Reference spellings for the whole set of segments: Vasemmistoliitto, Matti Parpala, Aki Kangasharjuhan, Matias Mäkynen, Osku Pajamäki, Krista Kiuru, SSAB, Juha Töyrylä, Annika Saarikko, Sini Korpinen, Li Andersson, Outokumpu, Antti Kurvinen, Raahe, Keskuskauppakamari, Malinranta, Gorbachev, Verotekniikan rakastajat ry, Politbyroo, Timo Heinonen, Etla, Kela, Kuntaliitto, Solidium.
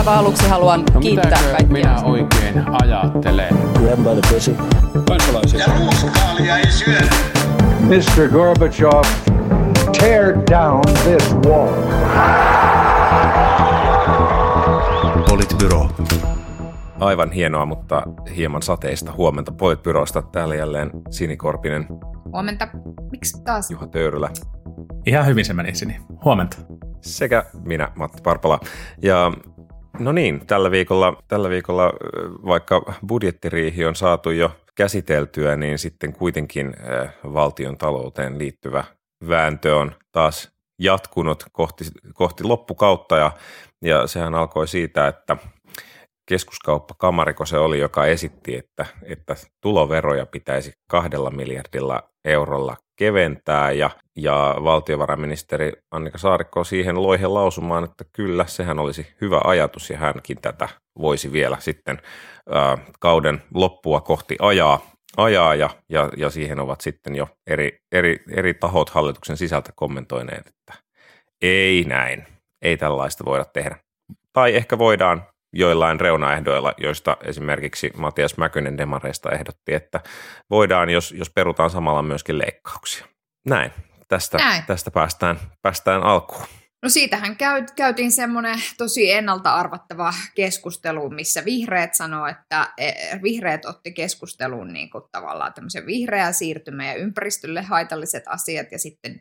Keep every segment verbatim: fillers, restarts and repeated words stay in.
mä vaan aluksi haluan no, kiittää kaikkia. Minä oikein ajattelen? Grab by the pussy. Kansalaisia. Ja ruuskaalia ei syödä. mister Gorbachev, tear down this wall. Politbyroo. Aivan hienoa, mutta hieman sateista huomenta Politbyroosta. Täällä jälleen Sini Korpinen. Huomenta. Miksi taas? Juha Töyrylä. Ihan hyvin se meni, Sini. Huomenta. Sekä minä, Matti Parpala. Ja no niin, tällä viikolla, tällä viikolla vaikka budjettiriihi on saatu jo käsiteltyä, niin sitten kuitenkin valtion talouteen liittyvä vääntö on taas jatkunut kohti, kohti loppukautta. Ja, ja sehän alkoi siitä, että Keskuskauppakamariko se oli, joka esitti, että, että tuloveroja pitäisi kahdella miljardilla eurolla keventää ja, ja valtiovarainministeri Annika Saarikko siihen loihe lausumaan, että kyllä sehän olisi hyvä ajatus ja hänkin tätä voisi vielä sitten ää, kauden loppua kohti ajaa, ajaa ja, ja, ja siihen ovat sitten jo eri, eri, eri tahot hallituksen sisältä kommentoineet, että ei näin, ei tällaista voida tehdä tai ehkä voidaan joillain reunaehdoilla, joista esimerkiksi Matias Mäkynen demareista ehdotti, että voidaan, jos, jos perutaan samalla myöskin leikkauksia. Näin, tästä, Näin. tästä päästään, päästään alkuun. No siitähän käy, käytiin semmoinen tosi ennalta arvattava keskustelu, missä vihreät sanoo, että vihreät otti keskusteluun niin kuin tavallaan tämmöisen vihreä siirtymä ja ympäristölle haitalliset asiat ja sitten,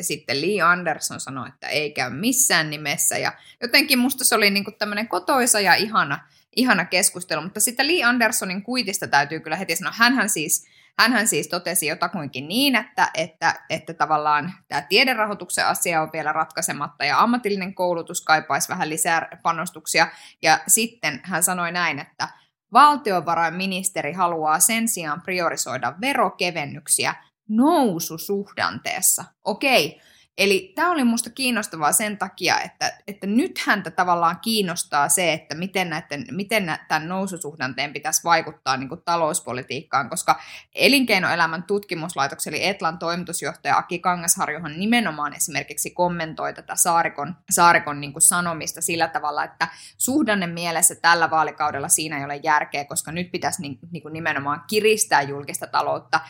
sitten Li Andersson sanoi, että ei käy missään nimessä ja jotenkin musta se oli niin kuin tämmöinen kotoisa ja ihana, ihana keskustelu, mutta sitten Li Anderssonin kuitista täytyy kyllä heti sanoa, hänhän siis Hänhän siis totesi jotakuinkin niin, että, että, että tavallaan tämä tiederahoituksen asia on vielä ratkaisematta ja ammatillinen koulutus kaipaisi vähän lisää panostuksia. Ja sitten hän sanoi näin, että valtiovarainministeri haluaa sen sijaan priorisoida verokevennyksiä noususuhdanteessa. Okei, eli tämä oli minusta kiinnostavaa sen takia, että, että nyt häntä tavallaan kiinnostaa se, että miten, näiden, miten tämän noususuhdanteen pitäisi vaikuttaa niin kuin talouspolitiikkaan, koska elinkeinoelämän tutkimuslaitoksen eli Etlan toimitusjohtaja Aki Kangasharjuhan nimenomaan esimerkiksi kommentoi tätä Saarikon, Saarikon niin kuin sanomista sillä tavalla, että suhdanne mielessä tällä vaalikaudella siinä ei ole järkeä, koska nyt pitäisi niin, niin kuin nimenomaan kiristää julkista taloutta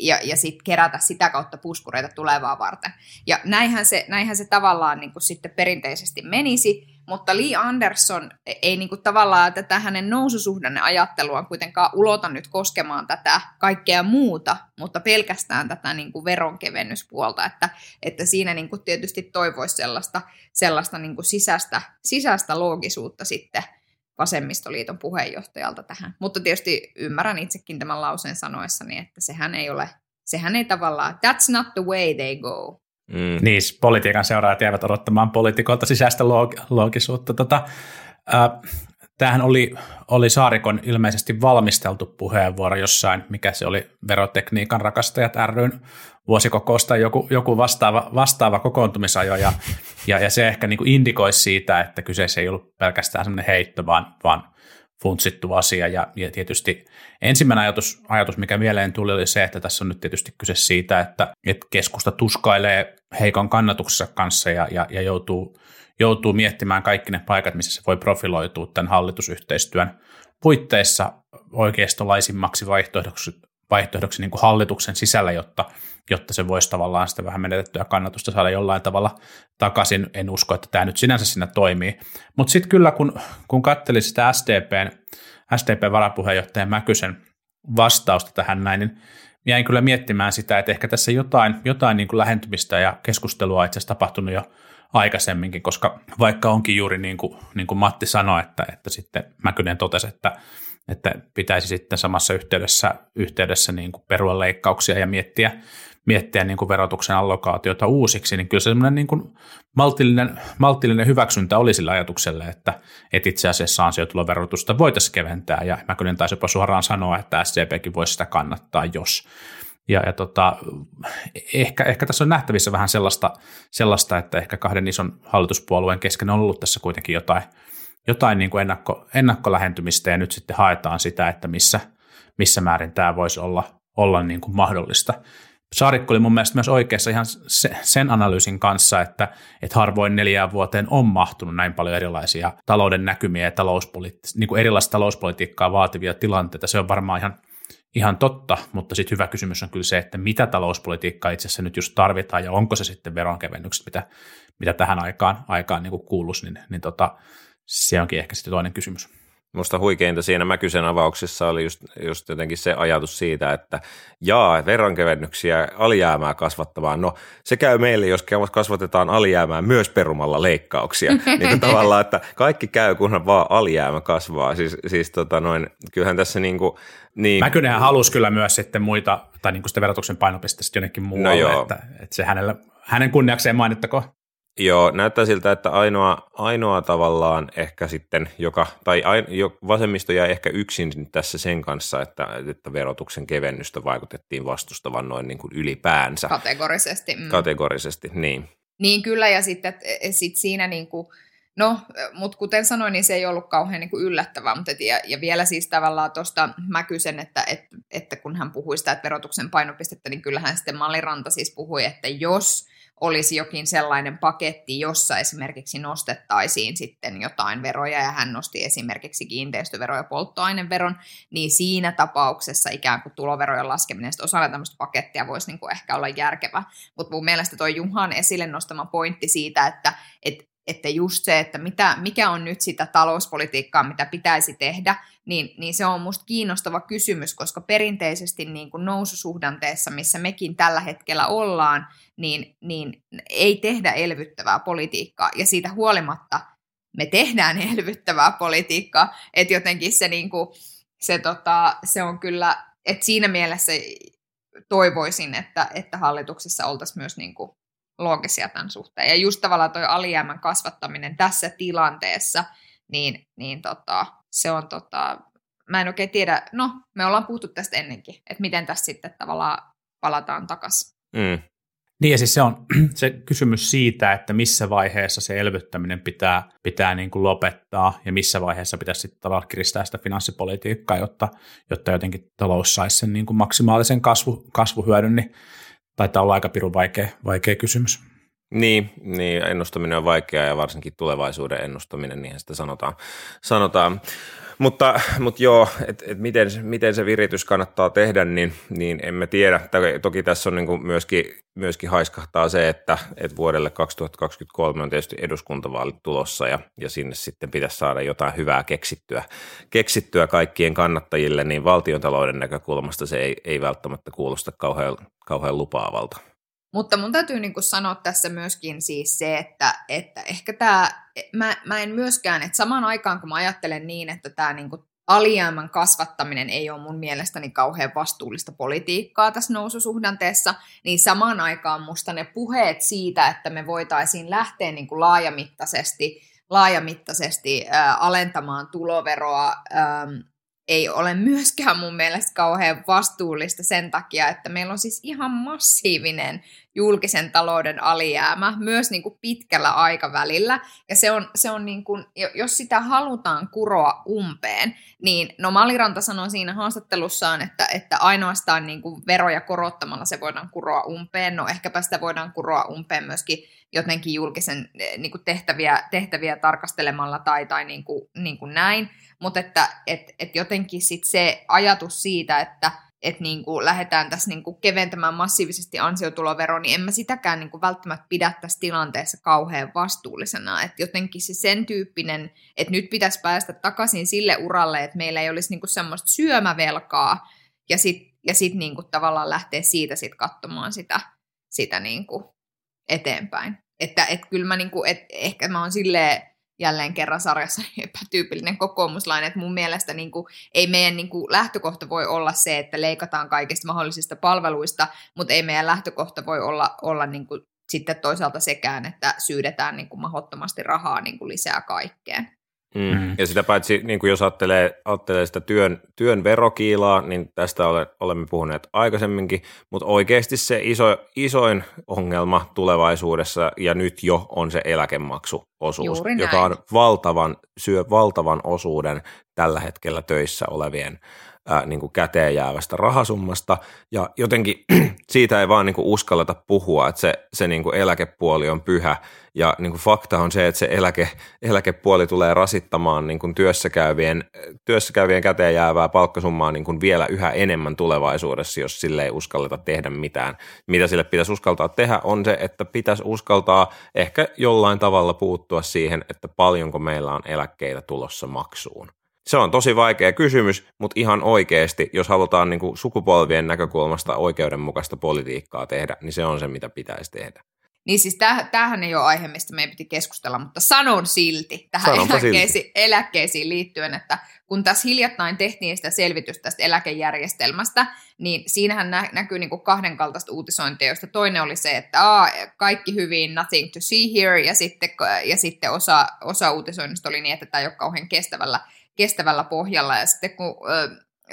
ja, ja sit kerätä sitä kautta puskureita tulevaa varten. Ja Näinhän se, näinhän se tavallaan niin kuin sitten perinteisesti menisi, mutta Li Andersson ei niin kuin tavallaan tätä hänen noususuhdanneajatteluaan kuitenkaan ulota nyt koskemaan tätä kaikkea muuta, mutta pelkästään tätä niin kuin veronkevennyspuolta, että, että siinä niin kuin tietysti toivoisi sellaista, sellaista niin kuin sisäistä, sisäistä loogisuutta sitten Vasemmistoliiton puheenjohtajalta tähän. Mutta tietysti ymmärrän itsekin tämän lauseen sanoessani, että sehän ei ole, sehän ei tavallaan, that's not the way they go. Mm. Niin, politiikan seuraajat jäävät odottamaan poliitikolta sisäistä loog- loogisuutta. Tota, äh, tämähän oli, oli Saarikon ilmeisesti valmisteltu puheenvuoro jossain, mikä se oli, Verotekniikan rakastajat ry:n vuosikokous tai joku, joku vastaava, vastaava kokoontumisajo, ja, ja, ja se ehkä niin kuin indikoisi siitä, että kyseessä ei ollut pelkästään sellainen heitto, vaan, vaan funtsittu asia, ja, ja tietysti ensimmäinen ajatus, ajatus, mikä mieleen tuli, oli se, että tässä on nyt tietysti kyse siitä, että, että keskusta tuskailee heikon kannatuksensa kanssa ja, ja, ja joutuu, joutuu miettimään kaikki ne paikat, missä se voi profiloitua tämän hallitusyhteistyön puitteissa oikeistolaisimmaksi vaihtoehdoksi, vaihtoehdoksi niin kuin hallituksen sisällä, jotta, jotta se voisi tavallaan sitä vähän menetettyä kannatusta saada jollain tavalla takaisin. En usko, että tämä nyt sinänsä siinä toimii. Mutta sitten kyllä, kun, kun katselin sitä S D P:n varapuheenjohtaja Mäkysen vastausta tähän näin, niin jäin kyllä miettimään sitä, että ehkä tässä jotain, jotain niin kuin lähentymistä ja keskustelua on itse asiassa tapahtunut jo aikaisemminkin, koska vaikka onkin juuri niin kuin, niin kuin Matti sanoi, että, että sitten Mäkynen totesi, että että pitäisi sitten samassa yhteydessä, yhteydessä niin kuin perua leikkauksia ja miettiä, miettiä niin kuin verotuksen allokaatiota uusiksi, niin kyllä semmoinen niin kuin maltillinen, maltillinen hyväksyntä oli sillä ajatukselle, että, että itse asiassa ansiotuloverotusta voitaisiin keventää, ja mä kyllä taisi jopa suoraan sanoa, että S D P:kin voisi sitä kannattaa, jos. Ja, ja tota, ehkä, ehkä tässä on nähtävissä vähän sellaista, sellaista, että ehkä kahden ison hallituspuolueen kesken on ollut tässä kuitenkin jotain, jotain niin kuin ennakko, ennakkolähentymistä ja nyt sitten haetaan sitä, että missä, missä määrin tämä voisi olla, olla niin kuin mahdollista. Saarikko oli mun mielestä myös oikeassa ihan se, sen analyysin kanssa, että, että harvoin neljään vuoteen on mahtunut näin paljon erilaisia talouden näkymiä ja talouspoliitt- niin kuin erilaista talouspolitiikkaa vaativia tilanteita. Se on varmaan ihan, ihan totta, mutta sitten hyvä kysymys on kyllä se, että mitä talouspolitiikkaa itse asiassa nyt just tarvitaan ja onko se sitten veronkevennykset, mitä, mitä tähän aikaan, aikaan niin kuin kuuluisi, niin, niin tota, se onkin ehkä sitten toinen kysymys. Musta huikeinta siinä Mäkysen avauksessa oli just, just jotenkin se ajatus siitä, että jaa, veronkevennyksiä alijäämää kasvattamaan. No se käy meille, jos kasvatetaan alijäämää myös perumalla leikkauksia. Niin tavallaan, että kaikki käy, kunhan vaan alijäämä kasvaa. Siis, siis tota noin, kyllähän tässä niin kuin... Niin. Mäkynenhän halusi kyllä myös sitten muita, tai niin kuin sitä verotuksen painopistettä jonnekin muualle, no että, että se hänellä, hänen kunniakseen mainittakoon. Joo, näyttää siltä, että ainoa, ainoa tavallaan ehkä sitten, joka, tai aino, jo, vasemmisto jäi ehkä yksin tässä sen kanssa, että, että verotuksen kevennystä vaikutettiin vastustavan noin niin kuin ylipäänsä. Kategorisesti. Mm. Kategorisesti, niin. Niin kyllä, ja sitten sit siinä niin kuin, no, mutta kuten sanoin, niin se ei ollut kauhean niin kuin yllättävää, mutta et, ja, ja vielä siis tavallaan tuosta Mäkysen, että, et, että kun hän puhui sitä, että verotuksen painopistettä, niin kyllähän sitten Malinranta siis puhui, että jos olisi jokin sellainen paketti, jossa esimerkiksi nostettaisiin sitten jotain veroja, ja hän nosti esimerkiksi kiinteistövero ja polttoaineveron, niin siinä tapauksessa ikään kuin tuloverojen laskeminen osana tämmöistä pakettia voisi niin kuin ehkä olla järkevä. Mutta mun mielestä toi Juhan esille nostama pointti siitä, että et, että just se, että mitä, mikä on nyt sitä talouspolitiikkaa, mitä pitäisi tehdä, niin, niin se on musta kiinnostava kysymys, koska perinteisesti niin kuin noususuhdanteessa, missä mekin tällä hetkellä ollaan, niin, niin ei tehdä elvyttävää politiikkaa, ja siitä huolimatta me tehdään elvyttävää politiikkaa, että jotenkin se, niin kuin, se, tota, se on kyllä, että siinä mielessä toivoisin, että, että hallituksessa oltaisiin myös niin kuin loogisia tämän suhteen. Ja just tavallaan toi alijäämän kasvattaminen tässä tilanteessa, niin, niin tota, se on, tota, mä en oikein tiedä, no me ollaan puhuttu tästä ennenkin, että miten tässä sitten tavallaan palataan takaisin. Mm. Niin ja siis se on se kysymys siitä, että missä vaiheessa se elvyttäminen pitää, pitää niin kuin lopettaa ja missä vaiheessa pitäisi sitten tavallaan kiristää sitä finanssipolitiikkaa, jotta, jotta jotenkin talous saisi sen niin kuin maksimaalisen kasvu, kasvuhyödyn, niin taitaa olla aika pirun vaikea, vaikea kysymys. Niin, niin, ennustaminen on vaikeaa ja varsinkin tulevaisuuden ennustaminen, niinhän sitä sanotaan. sanotaan. Mutta, mutta joo, että et miten, miten se viritys kannattaa tehdä, niin, niin emme tiedä. Toki tässä on niin myöskin, myöskin haiskahtaa se, että et vuodelle kaksituhattakaksikymmentäkolme on tietysti eduskuntavaalit tulossa ja, ja sinne sitten pitäisi saada jotain hyvää keksittyä, keksittyä kaikkien kannattajille, niin valtiontalouden näkökulmasta se ei, ei välttämättä kuulosta kauhean, kauhean lupaavalta. Mutta mun täytyy niin kuin sanoa tässä myöskin siis se, että, että ehkä tämä, mä, mä en myöskään, että samaan aikaan kun mä ajattelen niin, että tämä niin kuin alijäämän kasvattaminen ei ole mun mielestäni kauhean vastuullista politiikkaa tässä noususuhdanteessa, niin samaan aikaan musta ne puheet siitä, että me voitaisiin lähteä niin kuin laajamittaisesti, laajamittaisesti ää, alentamaan tuloveroa, ää, ei ole myöskään mun mielestä kauhean vastuullista sen takia, että meillä on siis ihan massiivinen julkisen talouden alijäämä myös niin kuin pitkällä aikavälillä. Ja se on, se on niin kuin, jos sitä halutaan kuroa umpeen, niin no Malinranta sanoi siinä haastattelussaan, että, että ainoastaan niin kuin veroja korottamalla se voidaan kuroa umpeen. No ehkäpä sitä voidaan kuroa umpeen myöskin jotenkin julkisen niin kuin tehtäviä, tehtäviä tarkastelemalla tai, tai niin kuin, niin kuin näin. Mutta että et, et jotenkin sit se ajatus siitä, että et niinku lähdetään tässä niinku keventämään massiivisesti ansiotuloveroa, niin en mä sitäkään niinku välttämättä pidä tässä tilanteessa kauhean vastuullisena. Et jotenkin se sen tyyppinen, että nyt pitäisi päästä takaisin sille uralle, että meillä ei olisi niinku semmoista syömävelkaa ja sitten ja sit niinku tavallaan lähteä siitä sit katsomaan sitä, sitä niinku eteenpäin. Että et kyllä mä niinku, et ehkä mä oon silleen, jälleen kerran sarjassa epätyypillinen kokoomuslainen, että mun mielestä niin kuin, ei meidän niin kuin, lähtökohta voi olla se, että leikataan kaikista mahdollisista palveluista, mutta ei meidän lähtökohta voi olla, olla niin kuin, sitten toisaalta sekään, että syydetään niin kuin, mahdottomasti rahaa niin kuin, lisää kaikkeen. Mm. Ja sitä paitsi, niin kuin jos ajattelee, ajattelee sitä työn, työn verokiilaa, niin tästä ole, olemme puhuneet aikaisemminkin, mutta oikeasti se iso, isoin ongelma tulevaisuudessa ja nyt jo on se eläkemaksuosuus, joka on valtavan, syö valtavan osuuden tällä hetkellä töissä olevien ää, niin kuin käteen jäävästä rahasummasta, ja jotenkin siitä ei vaan niin kuin uskalleta puhua, että se, se niin kuin eläkepuoli on pyhä, ja niin kuin fakta on se, että se eläke, eläkepuoli tulee rasittamaan niin kuin työssäkäyvien, työssäkäyvien käteen jäävää palkkasummaa niin kuin vielä yhä enemmän tulevaisuudessa, jos sille ei uskalleta tehdä mitään. Mitä sille pitäisi uskaltaa tehdä on se, että pitäisi uskaltaa ehkä jollain tavalla puuttua siihen, että paljonko meillä on eläkkeitä tulossa maksuun. Se on tosi vaikea kysymys, mutta ihan oikeasti, jos halutaan niin kuin sukupolvien näkökulmasta oikeudenmukaista politiikkaa tehdä, niin se on se, mitä pitäisi tehdä. Niin siis täh, tämähän ei ole aihe, mistä meidän piti keskustella, mutta sanon silti tähän eläkkeisi, silti. eläkkeisiin liittyen, että kun tässä hiljattain tehtiin sitä selvitystä tästä eläkejärjestelmästä, niin siinähän nä, näkyy niin kuin kahden kaltaista uutisointia, josta toinen oli se, että aa, kaikki hyvin, nothing to see here, ja sitten, ja sitten osa, osa uutisoinnista oli niin, että tämä ei ole kauhean kestävällä, kestävällä pohjalla, ja sitten kun... Ö,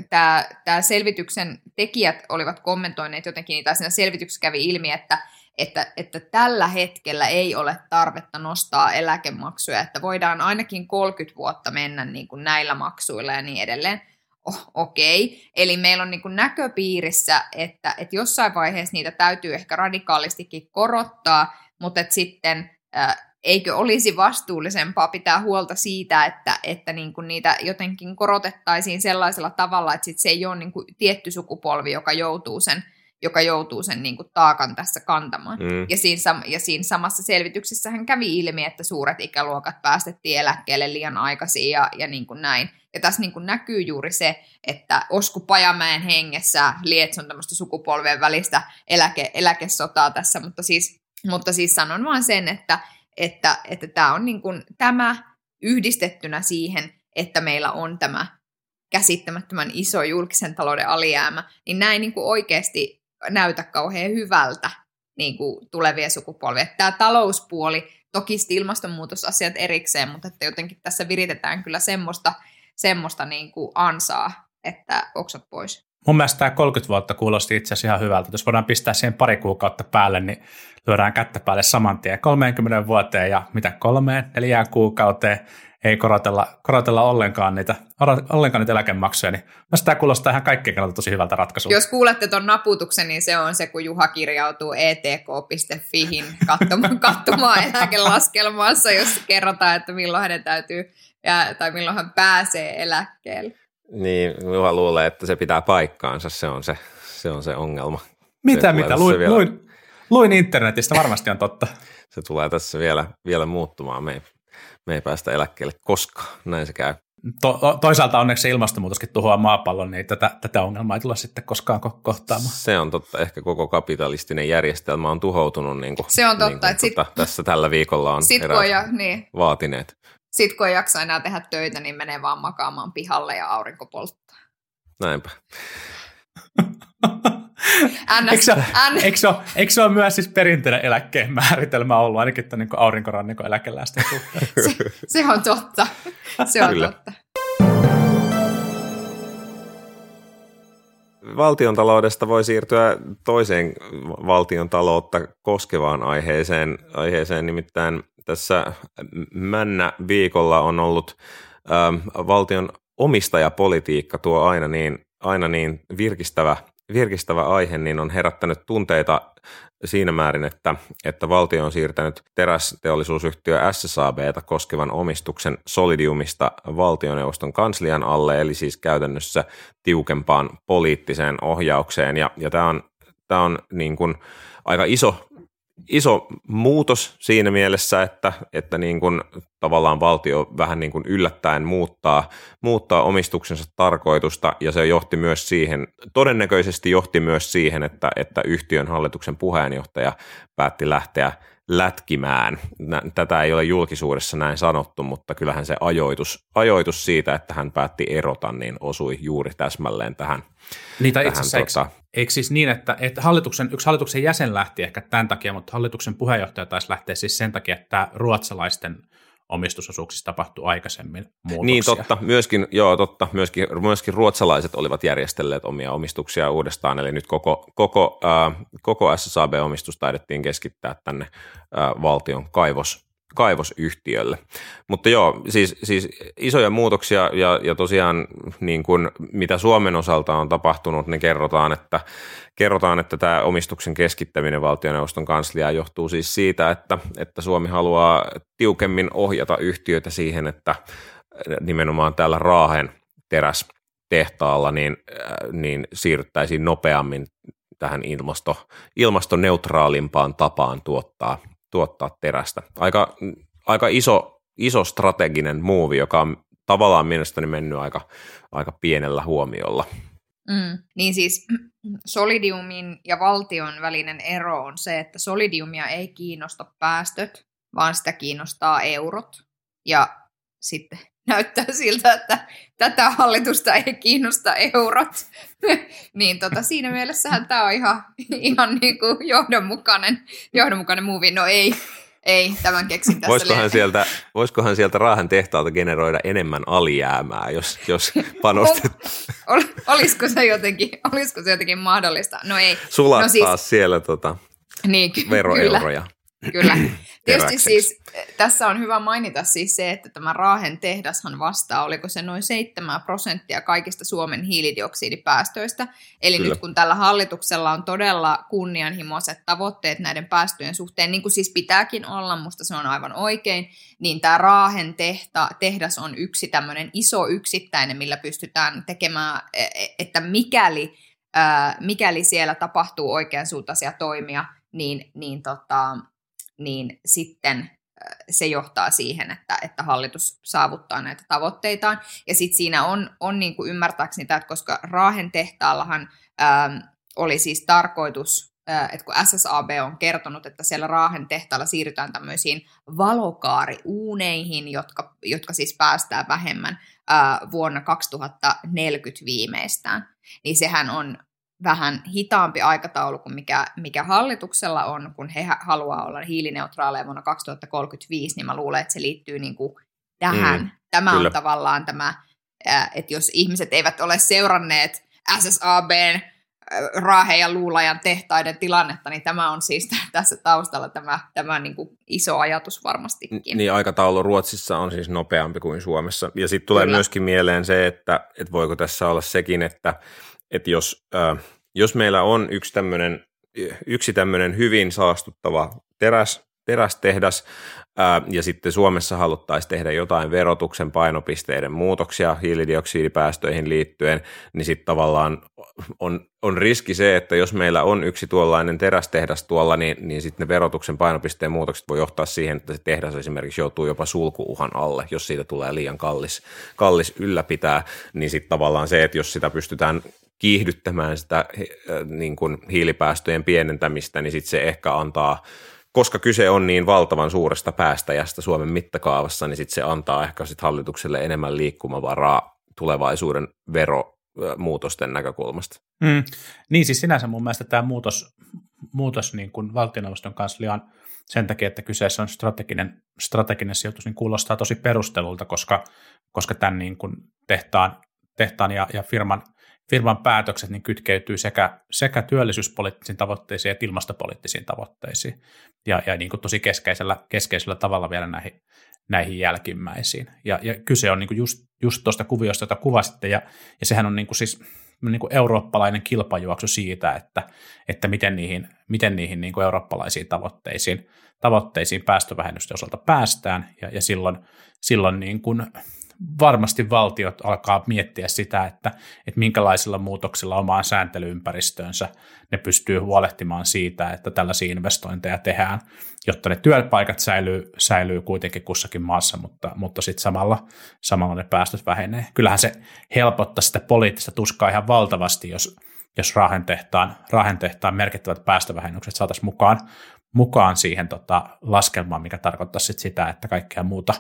Tämä, tämä selvityksen tekijät olivat kommentoineet jotenkin, tai siinä selvityksessä kävi ilmi, että, että, että tällä hetkellä ei ole tarvetta nostaa eläkemaksuja, että voidaan ainakin kolmekymmentä vuotta mennä niin kuin näillä maksuilla ja niin edelleen. Oh, Okei, okay. Eli meillä on niin kuin näköpiirissä, että, että jossain vaiheessa niitä täytyy ehkä radikaalistikin korottaa, mutta että sitten... Äh, Eikö olisi vastuullisempaa pitää huolta siitä, että, että niin kuin niitä jotenkin korotettaisiin sellaisella tavalla, että sit se ei ole niin kuin tietty sukupolvi, joka joutuu sen, joka joutuu sen niin kuin taakan tässä kantamaan. Mm. Ja, siinä, ja siinä samassa selvityksessähän kävi ilmi, että suuret ikäluokat päästettiin eläkkeelle liian aikaisin ja, ja niin kuin näin. Ja tässä niin kuin näkyy juuri se, että Osku Pajamäen hengessä lietson tämmöistä sukupolvien välistä eläke, eläkesotaa tässä, mutta siis, mutta siis sanon vaan sen, että Että, että tämä on niin kuin tämä yhdistettynä siihen, että meillä on tämä käsittämättömän iso julkisen talouden alijäämä, niin näin niin kuin oikeasti näytä kauhean hyvältä niin kuin tulevia sukupolvia. Tämä talouspuoli, toki ilmastonmuutosasiat erikseen, mutta että jotenkin tässä viritetään kyllä semmoista, semmoista niin kuin ansaa, että oksat pois. Mun mielestä tämä kolmekymmentä vuotta kuulosti itse asiassa ihan hyvältä. Jos voidaan pistää siihen pari kuukautta päälle, niin lyödään kättä päälle saman tien kolmeenkymmeneen vuoteen ja mitä kolmeen, neljään kuukauteen ei korotella, korotella ollenkaan, niitä, ollenkaan niitä eläkemaksuja. Niin mielestäni tämä kuulostaa ihan kaikkien kannalta tosi hyvältä ratkaisulta. Jos kuulette tuon naputuksen, niin se on se, kun Juha kirjautuu e t k piste f i:hin katsomaan, katsomaan eläkelaskelmaansa, jossa kerrotaan, että milloin hänen täytyy tai milloin hän pääsee eläkkeelle. Niin, Juha luulee, että se pitää paikkaansa, se on se, se, on se ongelma. Mitä, se mitä? Luin, vielä... luin, luin internetistä, varmasti on totta. Se tulee tässä vielä, vielä muuttumaan, me ei, me ei päästä eläkkeelle koskaan, näin se käy. To, toisaalta onneksi se ilmastonmuutoskin tuhoaa maapallon, niin tätä, tätä ongelmaa ei tule sitten koskaan kohtaamaan. Se on totta, ehkä koko kapitalistinen järjestelmä on tuhoutunut, niin kuin, se on totta, niin kuin, että tota, sit, tässä tällä viikolla on eräät jo, niin. vaatineet. Sitten kun ei jaksa enää tehdä töitä, niin menee vaan makaamaan pihalle ja aurinko polttaa. Näinpä. Eikö se ole myös siis perinteinen eläkkeen määritelmä ollut, ainakin tämän niin aurinkorannikon eläkeläisten suhteen? se, se on totta. Se on totta. Valtiontaloudesta voi siirtyä toiseen valtiontaloutta koskevaan aiheeseen, aiheeseen nimittäin tässä männä viikolla on ollut ähm, valtion omistajapolitiikka, tuo aina niin, aina niin virkistävä, virkistävä aihe, niin on herättänyt tunteita siinä määrin, että, että valtio on siirtänyt terästeollisuusyhtiö S S A B:tä koskevan omistuksen Solidiumista valtioneuvoston kanslian alle, eli siis käytännössä tiukempaan poliittiseen ohjaukseen, ja, ja tämä on, tämä on niin kuin aika iso Iso muutos siinä mielessä, että, että niin kuin tavallaan valtio vähän niin kuin yllättäen muuttaa, muuttaa omistuksensa tarkoitusta, ja se johti myös siihen, todennäköisesti johti myös siihen, että, että yhtiön hallituksen puheenjohtaja päätti lähteä lätkimään. Tätä ei ole julkisuudessa näin sanottu, mutta kyllähän se ajoitus, ajoitus siitä, että hän päätti erota, niin osui juuri täsmälleen tähän. Niitä tähän, itse asiassa, tota... eikö, eikö siis niin, että, että hallituksen, yksi hallituksen jäsen lähti ehkä tämän takia, mutta hallituksen puheenjohtaja taisi lähteä siis sen takia, että ruotsalaisten omistusosuuksissa tapahtui aikaisemmin muutoksia. Niin totta, myöskin, joo, totta. Myöskin, myöskin ruotsalaiset olivat järjestelleet omia omistuksia uudestaan, eli nyt koko, koko, äh, koko S S A B-omistus taidettiin keskittää tänne äh, valtion kaivos, kaivosyhtiölle. Mutta joo, siis, siis isoja muutoksia ja, ja tosiaan niin kuin mitä Suomen osalta on tapahtunut, niin kerrotaan, että kerrotaan, että tämä omistuksen keskittäminen valtioneuvoston kansliaan johtuu siis siitä, että, että Suomi haluaa tiukemmin ohjata yhtiöitä siihen, että nimenomaan täällä Raahen terästehtaalla niin, niin siirryttäisiin nopeammin tähän ilmasto, ilmastoneutraalimpaan tapaan tuottaa tuottaa terästä. Aika, aika iso, iso strateginen muuvi, joka on tavallaan mielestäni mennyt aika, aika pienellä huomiolla. Mm, niin siis Solidiumin ja valtion välinen ero on se, että Solidiumia ei kiinnosta päästöt, vaan sitä kiinnostaa eurot. Ja sitten näyttää siltä, että tätä hallitusta ei kiinnosta eurot. Niin tota, siinä mielessähän tämä on ihan, ihan niin kuin johdonmukainen, johdonmukainen movie. No ei, ei tämän keksin tässä. Voisikohan sieltä, voisikohan sieltä Raahen tehtaalta generoida enemmän alijäämää, jos, jos panostet? Ol, olisiko, se jotenkin, olisiko se jotenkin mahdollista? No ei. Sulattaa no siis, siellä tota, niin, ky- veroeuroja. Kyllä. Tietysti siis tässä on hyvä mainita siis se, että tämä Raahen tehdashan vastaa, oliko se noin seitsemän prosenttia kaikista Suomen hiilidioksidipäästöistä. Eli kyllä, nyt kun tällä hallituksella on todella kunnianhimoiset tavoitteet näiden päästöjen suhteen, niin kuin siis pitääkin olla, musta se on aivan oikein, niin tämä Raahen tehta, tehdas on yksi tämmöinen iso yksittäinen, millä pystytään tekemään, että mikäli, äh, mikäli siellä tapahtuu oikeansuuntaisia toimia, niin, niin tota... niin sitten se johtaa siihen, että, että hallitus saavuttaa näitä tavoitteitaan. Ja sitten siinä on, on niin kuin ymmärtääkseni tämä, koska Raahen tehtaallahan äm, oli siis tarkoitus, ä, että kun S S A B on kertonut, että siellä Raahen tehtaalla siirrytään tämmöisiin valokaariuuneihin, jotka, jotka siis päästään vähemmän ä, vuonna kaksituhattaneljäkymmentä viimeistään, niin sehän on vähän hitaampi aikataulu kuin mikä, mikä hallituksella on, kun he haluaa olla hiilineutraaleja vuonna kaksituhattakolmekymmentäviisi, niin mä luulen, että se liittyy niin kuin tähän. Mm, tämä kyllä on tavallaan tämä, että jos ihmiset eivät ole seuranneet S S A B:n, Raahen ja Luulajan tehtaiden tilannetta, niin tämä on siis tässä taustalla tämä, tämä niin kuin iso ajatus varmastikin. Niin, aikataulu Ruotsissa on siis nopeampi kuin Suomessa. Ja sitten tulee kyllä myöskin mieleen se, että, että voiko tässä olla sekin, että että jos, äh, jos meillä on yksi tämmöinen yksi tämmöinen hyvin saastuttava teräs, terästehdas äh, ja sitten Suomessa haluttaisiin tehdä jotain verotuksen painopisteiden muutoksia hiilidioksidipäästöihin liittyen, niin sitten tavallaan on, on riski se, että jos meillä on yksi tuollainen terästehdas tuolla, niin, niin sitten ne verotuksen painopisteen muutokset voi johtaa siihen, että se tehdas esimerkiksi joutuu jopa sulkuuhan alle, jos siitä tulee liian kallis, kallis ylläpitää, niin sitten tavallaan se, että jos sitä pystytään kiihdyttämään sitä niin kuin hiilipäästöjen pienentämistä, niin sitten se ehkä antaa, koska kyse on niin valtavan suuresta päästäjästä Suomen mittakaavassa, niin sitten se antaa ehkä sit hallitukselle enemmän liikkumavaraa tulevaisuuden veromuutosten näkökulmasta. Mm. Niin siis sinänsä mun mielestä tämä muutos, muutos niin kuin valtioneuvoston kansliaan sen takia, että kyseessä on strateginen, strateginen sijoitus, niin kuulostaa tosi perustelulta, koska, koska tämän niin kuin tehtaan, tehtaan ja, ja firman Firman päätökset niin kytkeytyy sekä, sekä työllisyyspoliittisiin tavoitteisiin että ilmastopoliittisiin tavoitteisiin ja, ja niin kuin tosi keskeisellä, keskeisellä tavalla vielä näihin, näihin jälkimmäisiin. Ja, ja kyse on niin kuin just, just tuosta kuviosta, jota kuvasitte, ja, ja sehän on niin kuin siis niin kuin eurooppalainen kilpajuoksu siitä, että, että miten niihin, miten niihin niin kuin eurooppalaisiin tavoitteisiin, tavoitteisiin päästövähennysten osalta päästään, ja, ja silloin, silloin niin kuin varmasti valtiot alkaa miettiä sitä, että, että minkälaisilla muutoksilla omaan sääntelyympäristöönsä ne pystyy huolehtimaan siitä, että tällaisia investointeja tehdään, jotta ne työpaikat säilyy, säilyy kuitenkin kussakin maassa, mutta, mutta sitten samalla, samalla ne päästöt vähenee. Kyllähän se helpottaa sitä poliittista tuskaa ihan valtavasti, jos, jos Raahen tehtaan, Raahen tehtaan merkittävät päästövähennykset saataisiin mukaan, mukaan siihen tota laskelmaan, mikä tarkoittaa sit sitä, että kaikkea muuta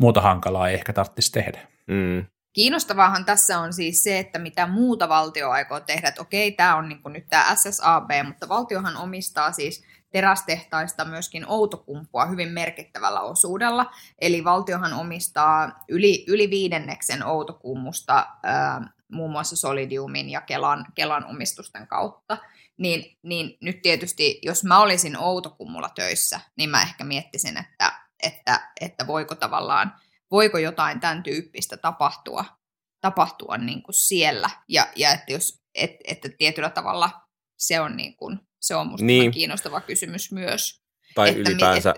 Muuta hankalaa ei ehkä tarvitsisi tehdä. Mm. Kiinnostavaahan tässä on siis se, että mitä muuta valtio aikoo tehdä. Että okei, tämä on niin kuin nyt tämä S S A B, mutta valtiohan omistaa siis terästehtaista myöskin Outokumpua hyvin merkittävällä osuudella. Eli valtiohan omistaa yli, yli viidenneksen Outokummusta ää, muun muassa Solidiumin ja Kelan, Kelan omistusten kautta. Niin, niin nyt tietysti, jos mä olisin Outokummulla töissä, niin mä ehkä miettisin, että että, että voiko tavallaan, voiko jotain tämän tyyppistä tapahtua, tapahtua niin kuin siellä, ja, ja että, jos, et, että tietyllä tavalla se on, niin kuin, se on musta niin kiinnostava kysymys myös. Tai että ylipäänsä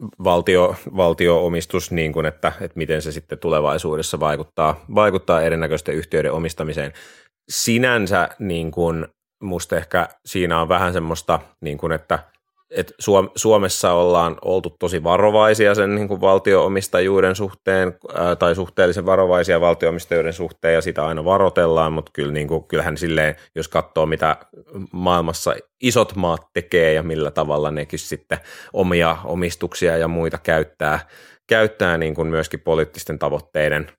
mi- valtio, valtio-omistus, niin kuin että, että miten se sitten tulevaisuudessa vaikuttaa, vaikuttaa erinäköisten yhtiöiden omistamiseen. Sinänsä niin kuin musta ehkä siinä on vähän semmoista, niin kuin että Et Suomessa ollaan oltu tosi varovaisia sen niin kuin valtio-omistajuuden suhteen ää, tai suhteellisen varovaisia valtio-omistajuuden suhteen, ja sitä aina varotellaan, mutta kyllä, niin kuin, kyllähän silleen, jos katsoo mitä maailmassa isot maat tekee ja millä tavalla nekin sitten omia omistuksia ja muita käyttää, käyttää niin kuin myöskin poliittisten tavoitteiden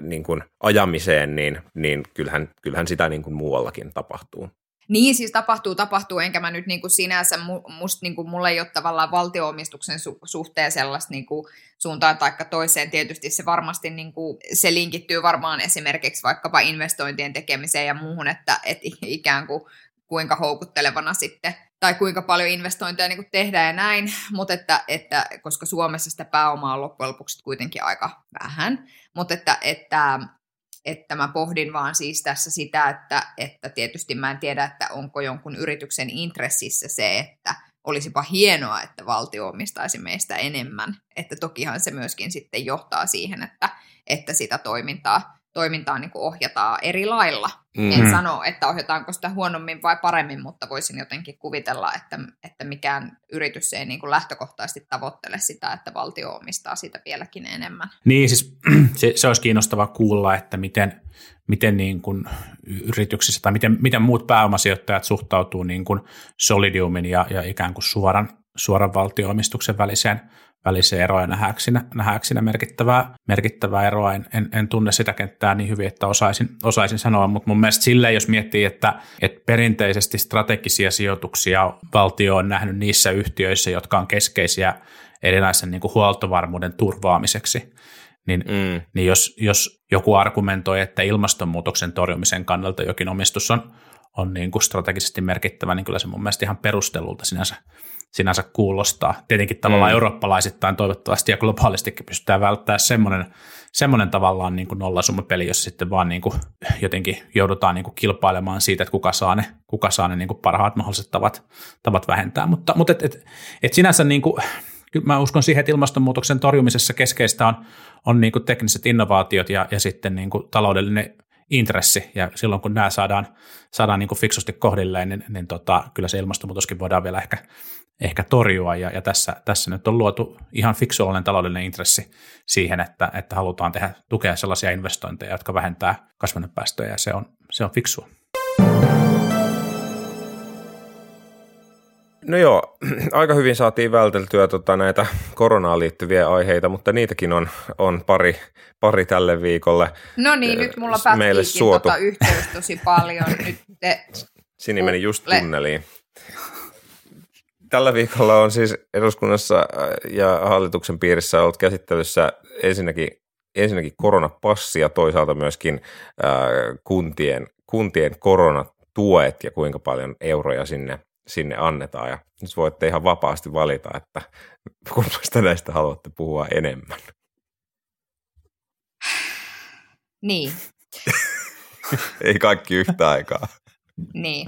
niin kuin ajamiseen, niin, niin kyllähän, kyllähän sitä niin kuin muuallakin tapahtuu. Niin, siis tapahtuu, tapahtuu, enkä mä nyt niinku sinänsä, musta niinku mulla ei ole tavallaan valtio-omistuksen su- suhteen sellaista niinku suuntaan taikka toiseen. Tietysti se varmasti niinku, se linkittyy varmaan esimerkiksi vaikkapa investointien tekemiseen ja muuhun, että et ikään kuin kuinka houkuttelevana sitten, tai kuinka paljon investointeja niinku tehdään ja näin, mutta että, että koska Suomessa sitä pääomaa on loppujen lopuksi kuitenkin aika vähän, mutta että, että Että mä pohdin vaan siis tässä sitä, että, että tietysti mä en tiedä, että onko jonkun yrityksen intressissä se, että olisipa hienoa, että valtio omistaisi meistä enemmän. Että tokihan se myöskin sitten johtaa siihen, että, että sitä toimintaa, toimintaa niin kuin ohjataan eri lailla. Mm-hmm. En sano, että ohjataanko sitä huonommin vai paremmin, mutta voisin jotenkin kuvitella, että, että mikään yritys ei niin kuin lähtökohtaisesti tavoittele sitä, että valtio omistaa sitä vieläkin enemmän. Niin, siis se, se olisi kiinnostavaa kuulla, että miten, miten niin kuin yrityksissä tai miten, miten muut pääomasijoittajat suhtautuu niin kuin Solidiumin ja, ja ikään kuin suoran, suoran valtio-omistuksen väliseen välisiä eroja nähdäksinä, nähdäksinä merkittävää, merkittävää eroa. En, en, en tunne sitä kenttää niin hyvin, että osaisin, osaisin sanoa, mutta mun mielestä silleen, jos miettii, että, että perinteisesti strategisia sijoituksia valtio on nähnyt niissä yhtiöissä, jotka on keskeisiä erilaisen niin kuin huoltovarmuuden turvaamiseksi, niin, mm. niin jos, jos joku argumentoi, että ilmastonmuutoksen torjumisen kannalta jokin omistus on, on niin kuin strategisesti merkittävä, niin kyllä se mun mielestä ihan perustelulta sinänsä sinänsä kuulostaa. Tietenkin tavallaan mm. eurooppalaisittain toivottavasti ja globaalistikin pystytään välttämään semmoinen, semmoinen tavallaan niin kuin nollasummapeli, jossa sitten vaan niin kuin jotenkin joudutaan niin kuin kilpailemaan siitä, että kuka saa ne, kuka saa ne niin kuin parhaat mahdolliset tavat, tavat vähentää. Mutta, mutta et, et, et sinänsä niin kuin, kyllä mä uskon siihen, että ilmastonmuutoksen torjumisessa keskeistä on, on niin kuin tekniset innovaatiot ja, ja sitten niin kuin taloudellinen intressi, ja silloin kun nämä saadaan, saadaan niin kuin fiksusti kohdilleen, niin, niin tota, kyllä se ilmastonmuutoskin voidaan vielä ehkä ehkä torjua, ja, ja tässä, tässä nyt on luotu ihan fiksuollinen taloudellinen intressi siihen, että, että halutaan tehdä tukea sellaisia investointeja, jotka vähentää kasvihuonepäästöjä, ja se on, se on fiksua. No joo, aika hyvin saatiin välteltyä tota näitä koronaan liittyviä aiheita, mutta niitäkin on, on pari, pari tälle viikolle meille. No niin, nyt mulla pätkiikin tota yhteys tosi paljon. Nyt te... Sini meni just tunneliin. Tällä viikolla on siis eduskunnassa ja hallituksen piirissä ollut käsittelyssä ensinnäkin, ensinnäkin koronapassi ja toisaalta myöskin ää, kuntien, kuntien koronatuet ja kuinka paljon euroja sinne, sinne annetaan. Ja nyt voitte ihan vapaasti valita, että kummasta näistä haluatte puhua enemmän. Niin. Ei kaikki yhtä aikaa. Niin.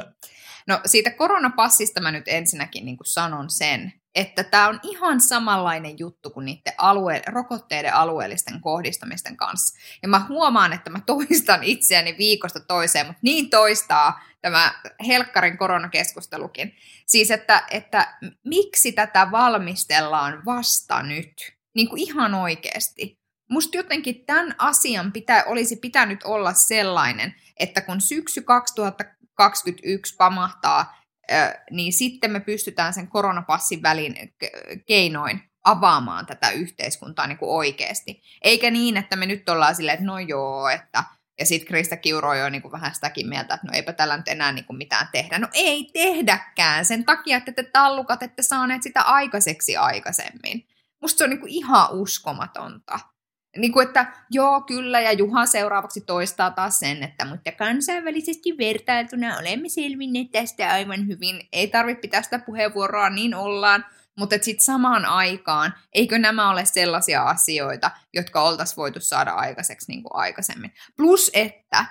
No siitä koronapassista mä nyt ensinnäkin niin kuin sanon sen, että tämä on ihan samanlainen juttu kuin niiden alue- rokotteiden alueellisten kohdistamisten kanssa. Ja mä huomaan, että mä toistan itseäni viikosta toiseen, mutta niin toistaa tämä helkkarin koronakeskustelukin. Siis, että, että miksi tätä valmistellaan vasta nyt, niin kuin ihan oikeasti. Musta jotenkin tämän asian pitä, olisi pitänyt olla sellainen, että kun syksy kaksituhatta kaksikymmentäyksi pamahtaa, niin sitten me pystytään sen koronapassin välin keinoin avaamaan tätä yhteiskuntaa niin kuin oikeasti. Eikä niin, että me nyt ollaan silleen, että no joo, että, ja sitten Krista Kiuru on jo niin kuin vähän sitäkin mieltä, että no eipä tällä nyt enää niin kuin mitään tehdä. No ei tehdäkään sen takia, että te tallukat ette saaneet sitä aikaiseksi aikaisemmin. Musta se on niin kuin ihan uskomatonta. Niin kuin, että joo, kyllä, ja Juha seuraavaksi toistaa taas sen, että mutta kansainvälisesti vertailtuna olemme selvinneet tästä aivan hyvin. Ei tarvitse pitää sitä puheenvuoroa, niin ollaan. Mutta sitten samaan aikaan, eikö nämä ole sellaisia asioita, jotka oltaisiin voitu saada aikaiseksi niin kuin aikaisemmin. Plus, että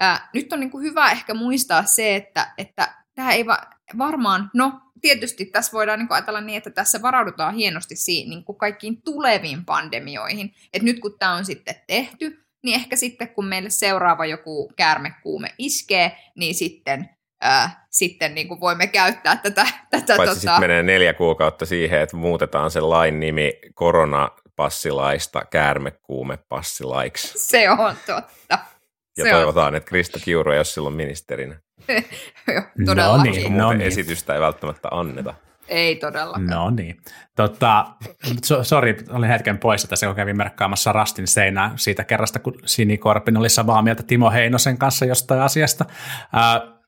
ää, nyt on niin kuin hyvä ehkä muistaa se, että, että tämä ei va- varmaan, no tietysti tässä voidaan niin kuin ajatella niin, että tässä varaudutaan hienosti siihen, niin kuin kaikkiin tuleviin pandemioihin. Et nyt kun tämä on sitten tehty, niin ehkä sitten kun meille seuraava joku käärmekuume iskee, niin sitten... Ää, sitten niin kuin voimme käyttää tätä. tätä Paitsi tota... sitten menee neljä kuukautta siihen, että muutetaan sen lain nimi koronapassilaista käärmekuumepassilaiksi. Se on totta. Ja se toivotaan, on... että Krista Kiuru ei ole silloin ministerinä. Joo, todellakin. No niin, no niin. Esitystä ei välttämättä anneta. Ei todellakaan. No niin. Tota, so, sori, olin hetken poissa tässä, kun kävin merkkaamassa Rastin seinää siitä kerrasta, kun Sini Korpinen oli samaa mieltä Timo Heinosen kanssa jostain asiasta. Äh,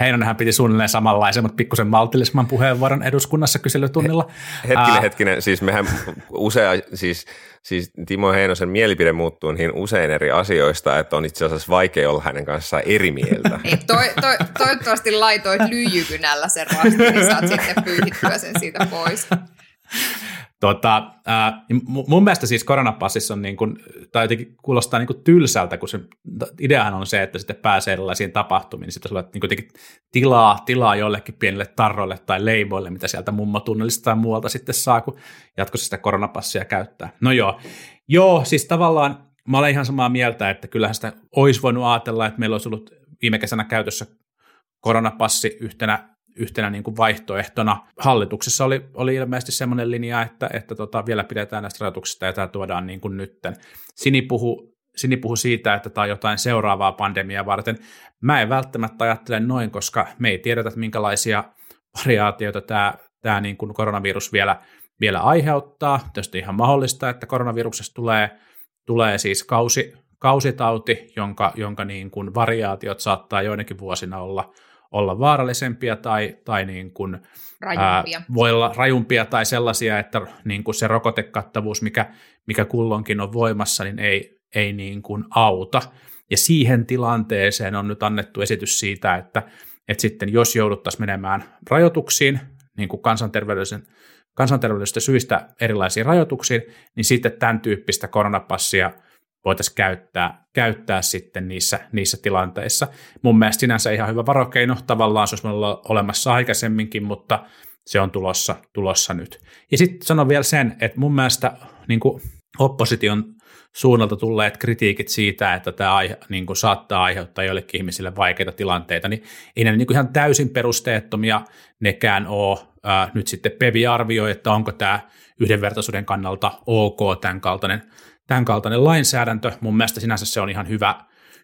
Heinonenhän piti suunnilleen samanlaisen, mutta pikkusen maltillisemman puheenvuoron eduskunnassa kyselytunnilla. Hetkinen, hetkinen. Siis mehän usea, siis, siis Timo Heinosen mielipide muuttuu niin usein eri asioista, että on itse asiassa vaikea olla hänen kanssaan eri mieltä. Toi, toi, toivottavasti laitoit lyijykynällä sen Rastin, niin saat sitten pyyhittyä sen siitä pois. Tota, ää, mun mielestä siis koronapassissa on niin kuin, tai jotenkin kuulostaa niin kuin tylsältä, kun se ideahan on se, että sitten pääsee erilaisiin tapahtumiin, niin sitten sulla on niin kuin tilaa, tilaa jollekin pienille tarroille tai leivoille, mitä sieltä mummotunnelista tai muualta sitten saa, kun jatkossa sitä koronapassia käyttää. No joo, joo siis tavallaan mä olen ihan samaa mieltä, että kyllähän sitä olisi voinut ajatella, että meillä olisi ollut viime kesänä käytössä koronapassi yhtenä yhtenä niin kuin vaihtoehtona. Hallituksessa oli, oli ilmeisesti semmoinen linja, että, että tota, vielä pidetään näistä rajoituksista ja tämä tuodaan niin kuin nytten. Sini puhui Sini puhu siitä, että tämä on jotain seuraavaa pandemiaa varten. Mä en välttämättä ajattele noin, koska me ei tiedetä, minkälaisia variaatioita tämä, tämä niin kuin koronavirus vielä, vielä aiheuttaa. Tietysti ihan mahdollista, että koronaviruksesta tulee, tulee siis kausi, kausitauti, jonka, jonka niin kuin variaatiot saattaa joidenkin vuosina olla olla vaarallisempia tai, tai niin kuin, rajumpia. Ää, voi olla rajumpia tai sellaisia, että niin kuin se rokotekattavuus, mikä, mikä kulloinkin on voimassa, niin ei, ei niin kuin auta. Ja siihen tilanteeseen on nyt annettu esitys siitä, että, että sitten jos jouduttaisiin menemään rajoituksiin, niin kuin kansanterveydellisen, kansanterveydellisistä syistä erilaisiin rajoituksiin, niin sitten tämän tyyppistä koronapassia voitaisiin käyttää, käyttää sitten niissä, niissä tilanteissa. Mun mielestä sinänsä ihan hyvä varokeino, tavallaan se olisi ollut olemassa aikaisemminkin, mutta se on tulossa, tulossa nyt. Ja sitten sanon vielä sen, että mun mielestä niin kuin opposition suunnalta tulleet kritiikit siitä, että tämä aihe, niin kuin saattaa aiheuttaa joillekin ihmisille vaikeita tilanteita, niin ei ne niin kuin ihan täysin perusteettomia nekään ole. Ää, nyt sitten Pevi arvioi, että onko tämä yhdenvertaisuuden kannalta ok tämän kaltainen Tämän kaltainen lainsäädäntö. Mun mielestä sinänsä se on ihan hyvä,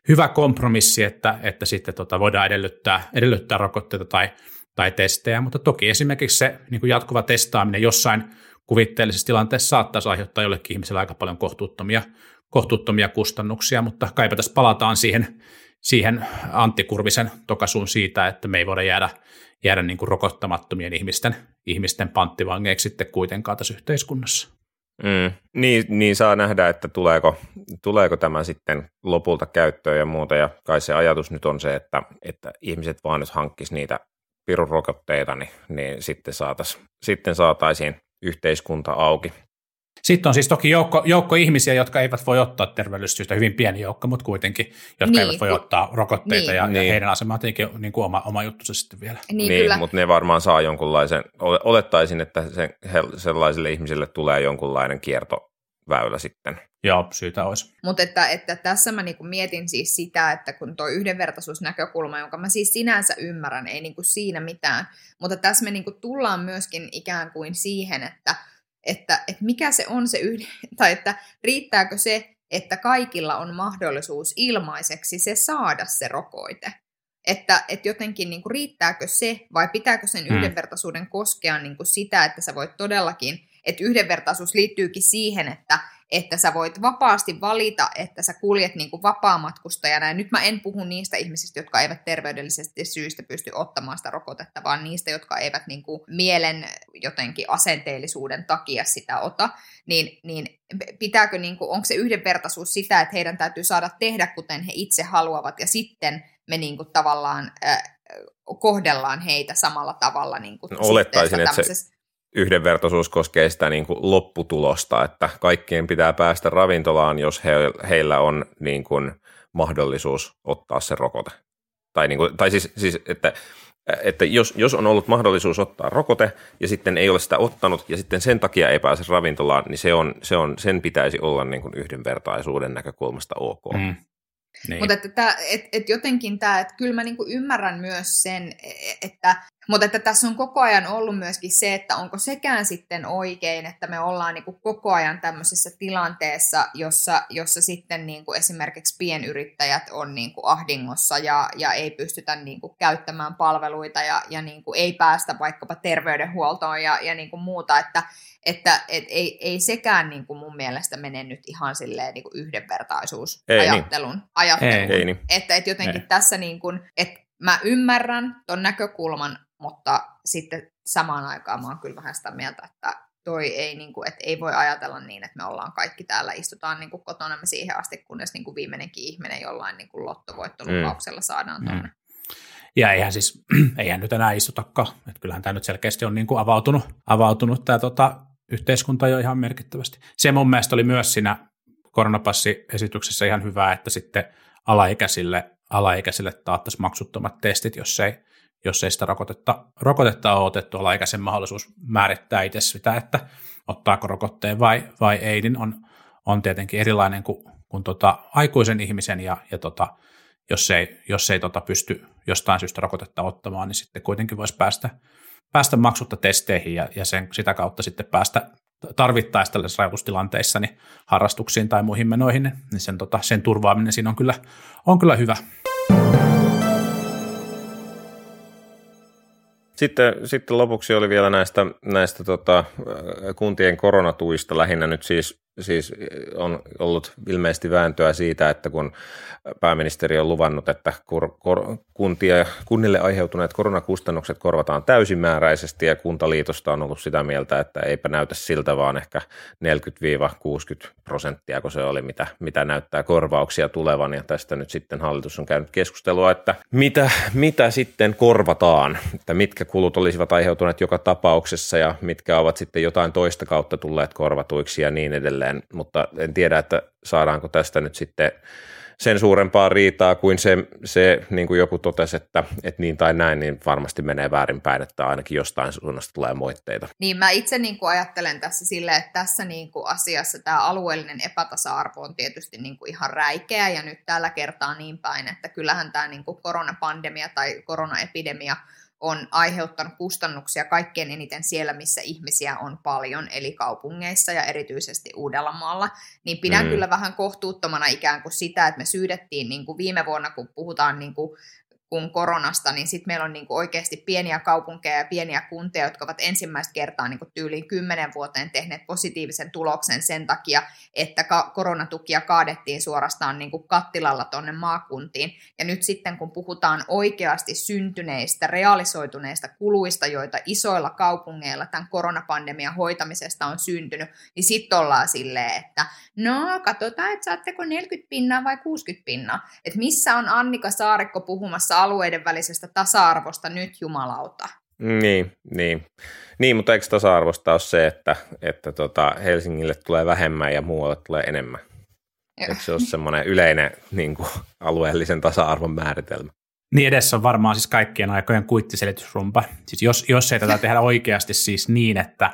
hyvä kompromissi, että, että sitten tota voidaan edellyttää, edellyttää rokotteita tai, tai testejä, mutta toki esimerkiksi se niin kuin jatkuva testaaminen jossain kuvitteellisessa tilanteessa saattaisi aiheuttaa jollekin ihmiselle aika paljon kohtuuttomia, kohtuuttomia kustannuksia, mutta kaipa tässä palataan siihen, siihen Antti Kurvisen tokasuun siitä, että me ei voida jäädä, jäädä niin kuin rokottamattomien ihmisten, ihmisten panttivangeiksi sitten kuitenkaan tässä yhteiskunnassa. Mm. Niin, niin saa nähdä, että tuleeko, tuleeko tämä sitten lopulta käyttöön ja muuta, ja kai se ajatus nyt on se, että, että ihmiset vaan nyt hankkisi niitä pirurokotteita, niin, niin sitten, sitten saataisiin yhteiskunta auki. Sitten on siis toki joukko, joukko ihmisiä, jotka eivät voi ottaa terveellisyystä, hyvin pieni joukko, mutta kuitenkin, jotka niin. eivät voi ottaa rokotteita niin. ja, niin. ja heidän asemaa tietenkin niin kuin oma, oma juttunsa sitten vielä. Niin, niin mutta ne varmaan saa jonkunlaisen, olettaisin, että se, he, sellaisille ihmisille tulee jonkunlainen kiertoväylä sitten. Joo, syytä olisi. Mutta että, että tässä mä niinku mietin siis sitä, että kun tuo yhdenvertaisuusnäkökulma, jonka mä siis sinänsä ymmärrän, ei niinku siinä mitään, mutta tässä me niinku tullaan myöskin ikään kuin siihen, että Että, että mikä se on se yhden, tai että riittääkö se, että kaikilla on mahdollisuus ilmaiseksi se saada se rokote. Että, että jotenkin niin kuin riittääkö se, vai pitääkö sen hmm. yhdenvertaisuuden koskea niin kuin sitä, että sä voit todellakin, että yhdenvertaisuus liittyykin siihen, että, että sä voit vapaasti valita, että sä kuljet niin kuin vapaamatkustajana. Ja nyt mä en puhu niistä ihmisistä, jotka eivät terveydellisesti syystä pysty ottamaan sitä rokotetta, vaan niistä, jotka eivät niin kuin mielen jotenkin asenteellisuuden takia sitä ota. Niin, niin pitääkö, niin kuin, onko se yhdenvertaisuus sitä, että heidän täytyy saada tehdä, kuten he itse haluavat, ja sitten me niin kuin tavallaan äh, kohdellaan heitä samalla tavalla. Niin kuin no, olettaisin, että se... yhdenvertaisuus koskee sitä niin kuin lopputulosta, että kaikkien pitää päästä ravintolaan, jos he, heillä on niin kuin mahdollisuus ottaa se rokote. Tai, niin kuin, tai siis, siis että, että jos, jos on ollut mahdollisuus ottaa rokote ja sitten ei ole sitä ottanut ja sitten sen takia ei pääse ravintolaan, niin se on, se on, sen pitäisi olla niin kuin yhdenvertaisuuden näkökulmasta ok. Mm. Niin. Mutta että, että, että jotenkin tämä, että kyllä mä niin kuin ymmärrän myös sen, että, mutta että tässä on koko ajan ollut myöskin se, että onko sekään sitten oikein, että me ollaan niin kuin koko ajan tämmöisessä tilanteessa, jossa, jossa sitten niin kuin esimerkiksi pienyrittäjät on niin kuin ahdingossa ja, ja ei pystytä niin kuin käyttämään palveluita ja, ja niin kuin ei päästä vaikkapa terveydenhuoltoon ja, ja niin kuin muuta, että, että et ei, ei sekään niin kuin mun mielestä mene nyt ihan silleen niin kuin yhdenvertaisuusajattelun. Ei niin. Ajattelun, ei, niin. että, että jotenkin ei. Tässä niin kuin, että mä ymmärrän ton näkökulman, mutta sitten samaan aikaan mä oon kyllä vähän sitä mieltä, että toi ei niin kuin, että ei voi ajatella niin, että me ollaan kaikki täällä, istutaan niin kuin kotonamme siihen asti, kunnes niin kuin viimeinenkin ihminen jollain niin kuin lottovoittolupauksella saadaan tuonne. Mm. Ja eihän siis, eihän nyt enää istutakaan, että kyllähän tämä nyt selkeästi on niin kuin avautunut, avautunut tämä tota, yhteiskunta jo ihan merkittävästi. Se mun mielestä oli myös siinä koronapassiesityksessä ihan hyvää, että sitten alaikäisille, alaikäisille taattaisiin maksuttomat testit, jos ei, jos ei sitä rokotetta, rokotetta ole otettu. Alaikäisen mahdollisuus määrittää itse sitä, että ottaako rokotteen vai, vai ei, niin on, on tietenkin erilainen kuin, kuin tota aikuisen ihmisen, ja, ja tota, jos ei, jos ei tota pysty jostain syystä rokotetta ottamaan, niin sitten kuitenkin voisi päästä, päästä maksutta testeihin ja, ja sen, sitä kautta sitten päästä tarvittaessa tällaisissa rajoitustilanteissa niin harrastuksiin tai muihin menoihin, niin sen, tota, sen turvaaminen siinä on kyllä, on kyllä hyvä. Sitten, sitten lopuksi oli vielä näistä, näistä tota, kuntien koronatuista lähinnä nyt siis, siis on ollut ilmeisesti vääntöä siitä, että kun pääministeri on luvannut, että kor, kor, kuntia, kunnille aiheutuneet koronakustannukset korvataan täysimääräisesti ja Kuntaliitosta on ollut sitä mieltä, että eipä näytä siltä vaan ehkä neljäkymmentä kuusikymmentä prosenttia, kun se oli mitä, mitä näyttää korvauksia tulevan ja tästä nyt sitten hallitus on käynyt keskustelua, että mitä, mitä sitten korvataan, että mitkä kulut olisivat aiheutuneet joka tapauksessa ja mitkä ovat sitten jotain toista kautta tulleet korvatuiksi ja niin edelleen. Mutta en tiedä, että saadaanko tästä nyt sitten sen suurempaa riitaa kuin se, se niin kuin joku totesi, että, että niin tai näin, niin varmasti menee väärinpäin, että ainakin jostain suunnasta tulee moitteita. Niin mä itse niin kuin ajattelen tässä silleen, että tässä niin kuin asiassa tämä alueellinen epätasa-arvo on tietysti niin kuin ihan räikeä ja nyt tällä kertaa niin päin, että kyllähän tämä niin kuin koronapandemia tai koronaepidemia on aiheuttanut kustannuksia kaikkein eniten siellä, missä ihmisiä on paljon, eli kaupungeissa ja erityisesti Uudellamaalla, niin pidän mm. kyllä vähän kohtuuttomana ikään kuin sitä, että me syydettiin niin kuin viime vuonna, kun puhutaan niin kuin, kun koronasta, niin sitten meillä on niin kuin oikeasti pieniä kaupunkeja ja pieniä kuntia, jotka ovat ensimmäistä kertaa niin kuin tyyliin kymmenen vuoteen tehneet positiivisen tuloksen sen takia, että ka- koronatukia kaadettiin suorastaan niin kuin kattilalla tuonne maakuntiin. Ja nyt sitten, kun puhutaan oikeasti syntyneistä, realisoituneista kuluista, joita isoilla kaupungeilla tämän koronapandemian hoitamisesta on syntynyt, niin sitten ollaan silleen, että no, katsotaan, että saatteko neljäkymmentä pinnaa vai kuusikymmentä pinnaa. Että missä on Annika Saarikko puhumassa alueiden välisestä tasa-arvosta nyt, jumalauta. Niin, niin. niin mutta eikö tasa-arvosta ole se, että, että tota Helsingille tulee vähemmän ja muualle tulee enemmän? Joo. Eikö se ole semmoinen yleinen niin kuin, alueellisen tasa-arvon määritelmä? Niin edessä on varmaan siis kaikkien aikojen kuittiselitysrumpa. Siis jos, jos ei tätä tehdä oikeasti siis niin, että,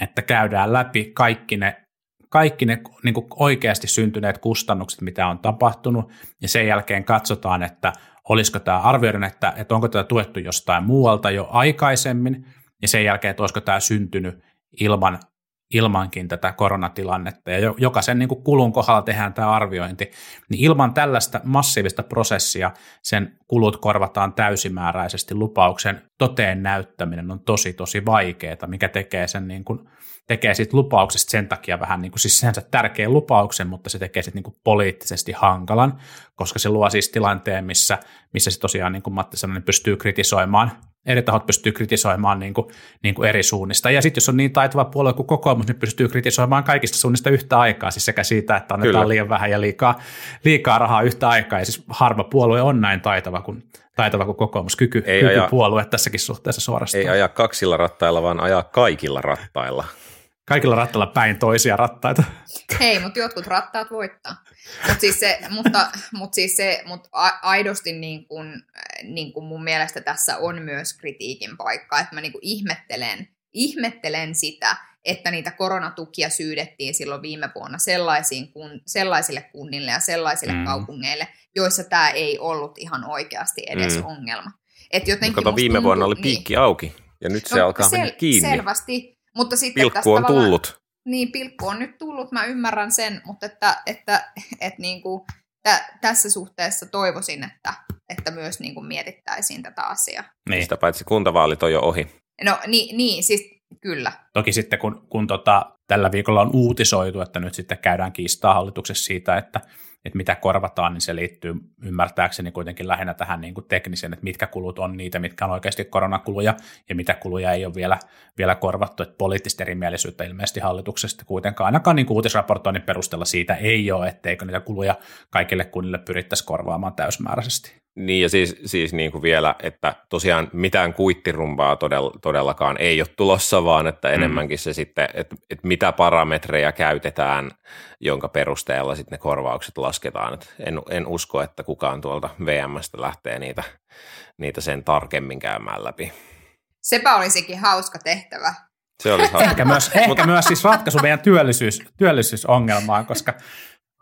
että käydään läpi kaikki ne, kaikki ne niin kuin oikeasti syntyneet kustannukset, mitä on tapahtunut, ja sen jälkeen katsotaan, että olisiko tämä arvioiden, että, että onko tätä tuettu jostain muualta jo aikaisemmin, ja sen jälkeen, että olisiko tämä syntynyt ilman, ilmankin tätä koronatilannetta, ja jokaisen niin kuin kulun kohdalla tehdään tämä arviointi, niin ilman tällaista massiivista prosessia sen kulut korvataan täysimääräisesti, lupauksen toteen näyttäminen on tosi, tosi vaikeaa, mikä tekee sen niin kuin, tekee siitä lupauksesta sen takia vähän niin kuin siis sinänsä tärkeän lupauksen, mutta se tekee sitten niin kuin poliittisesti hankalan, koska se luo siis tilanteen, missä, missä se tosiaan, niin kuin Matti sanoi, niin pystyy kritisoimaan, eri tahot pystyy kritisoimaan niin kuin, niin kuin eri suunnista. Ja sitten jos on niin taitava puolue kuin kokoomus, niin pystyy kritisoimaan kaikista suunnista yhtä aikaa, siis sekä siitä, että annetaan Kyllä. liian vähän ja liikaa, liikaa rahaa yhtä aikaa. Ja siis harva puolue on näin taitava kuin taitava kuin kokoomuskyky, ei kyky aja, puolue tässäkin suhteessa suorastaan. Ei ajaa kaksilla rattailla, vaan ajaa kaikilla rattailla. Kaikilla rattailla päin toisia rattaita. Ei, mutta jotkut rattaat voittaa. Mut siis se, mutta mut siis se, mut aidosti niin kun, niin kun mun mielestä tässä on myös kritiikin paikka, että mä niin kun ihmettelen, ihmettelen sitä, että niitä koronatukia syydettiin silloin viime vuonna sellaisiin kun, sellaisille kunnille ja sellaisille mm. kaupungeille, joissa tämä ei ollut ihan oikeasti edes mm. ongelma. Et jotenkin kato, viime tuntuu, vuonna oli piikki niin auki ja nyt no, se alkaa sel- mennä kiinni. Selvästi. Mutta sitten pilkku on tullut. Niin, pilkku on nyt tullut, mä ymmärrän sen, mutta että, että, että niin kuin, tä, tässä suhteessa toivoisin, että, että myös niin kuin mietittäisiin tätä asiaa. Niin. Sitä paitsi kuntavaalit on jo ohi. No niin, niin siis kyllä. Toki sitten kun, kun tota, tällä viikolla on uutisoitu, että nyt sitten käydään kiistaa hallituksessa siitä, että, että mitä korvataan, niin se liittyy ymmärtääkseni kuitenkin lähinnä tähän niin kuin tekniseen, että mitkä kulut on niitä, mitkä on oikeasti koronakuluja ja mitä kuluja ei ole vielä, vielä korvattu. Että poliittista erimielisyyttä ilmeisesti hallituksesta kuitenkaan ainakaan niin kuin uutisraportoinnin perusteella siitä ei ole, etteikö niitä kuluja kaikille kunnille pyrittäisi korvaamaan täysmääräisesti. Niin ja siis, siis niin kuin vielä, että tosiaan mitään kuittirumbaa todellakaan ei ole tulossa, vaan että enemmänkin se sitten, että, että mitä parametreja käytetään, jonka perusteella sitten ne korvaukset lasketaan. Että en, en usko, että kukaan tuolta V M:stä lähtee niitä, niitä sen tarkemmin käymään läpi. Sepä olisikin hauska tehtävä. Se olisi hauska. Ehkä myös, ehkä myös siis ratkaisu meidän työllisyys, työllisyysongelmaan, koska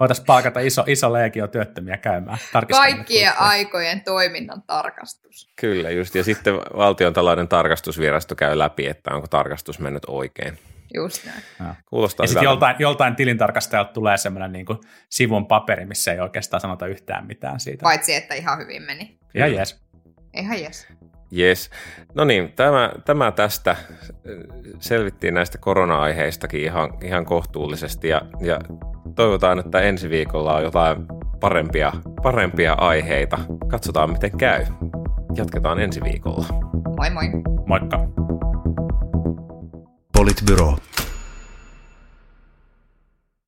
voitaisiin palkata iso, iso leegio työttömiä käymään. Kaikkien aikojen toiminnan tarkastus. Kyllä just, ja sitten Valtiontalouden tarkastusvirasto käy läpi, että onko tarkastus mennyt oikein. Just näin. Ja, ja sitten joltain, joltain tilintarkastajalta tulee semmoinen niin kuin sivun paperi, missä ei oikeastaan sanota yhtään mitään siitä. Paitsi, että ihan hyvin meni. Ihan jees. Ihan jees. Jes. No niin, tämä, tämä tästä. Selvittiin näistä korona-aiheistakin ihan, ihan kohtuullisesti ja, ja toivotaan, että ensi viikolla on jotain parempia, parempia aiheita. Katsotaan, miten käy. Jatketaan ensi viikolla. Moi moi. Moikka. Politbyroo.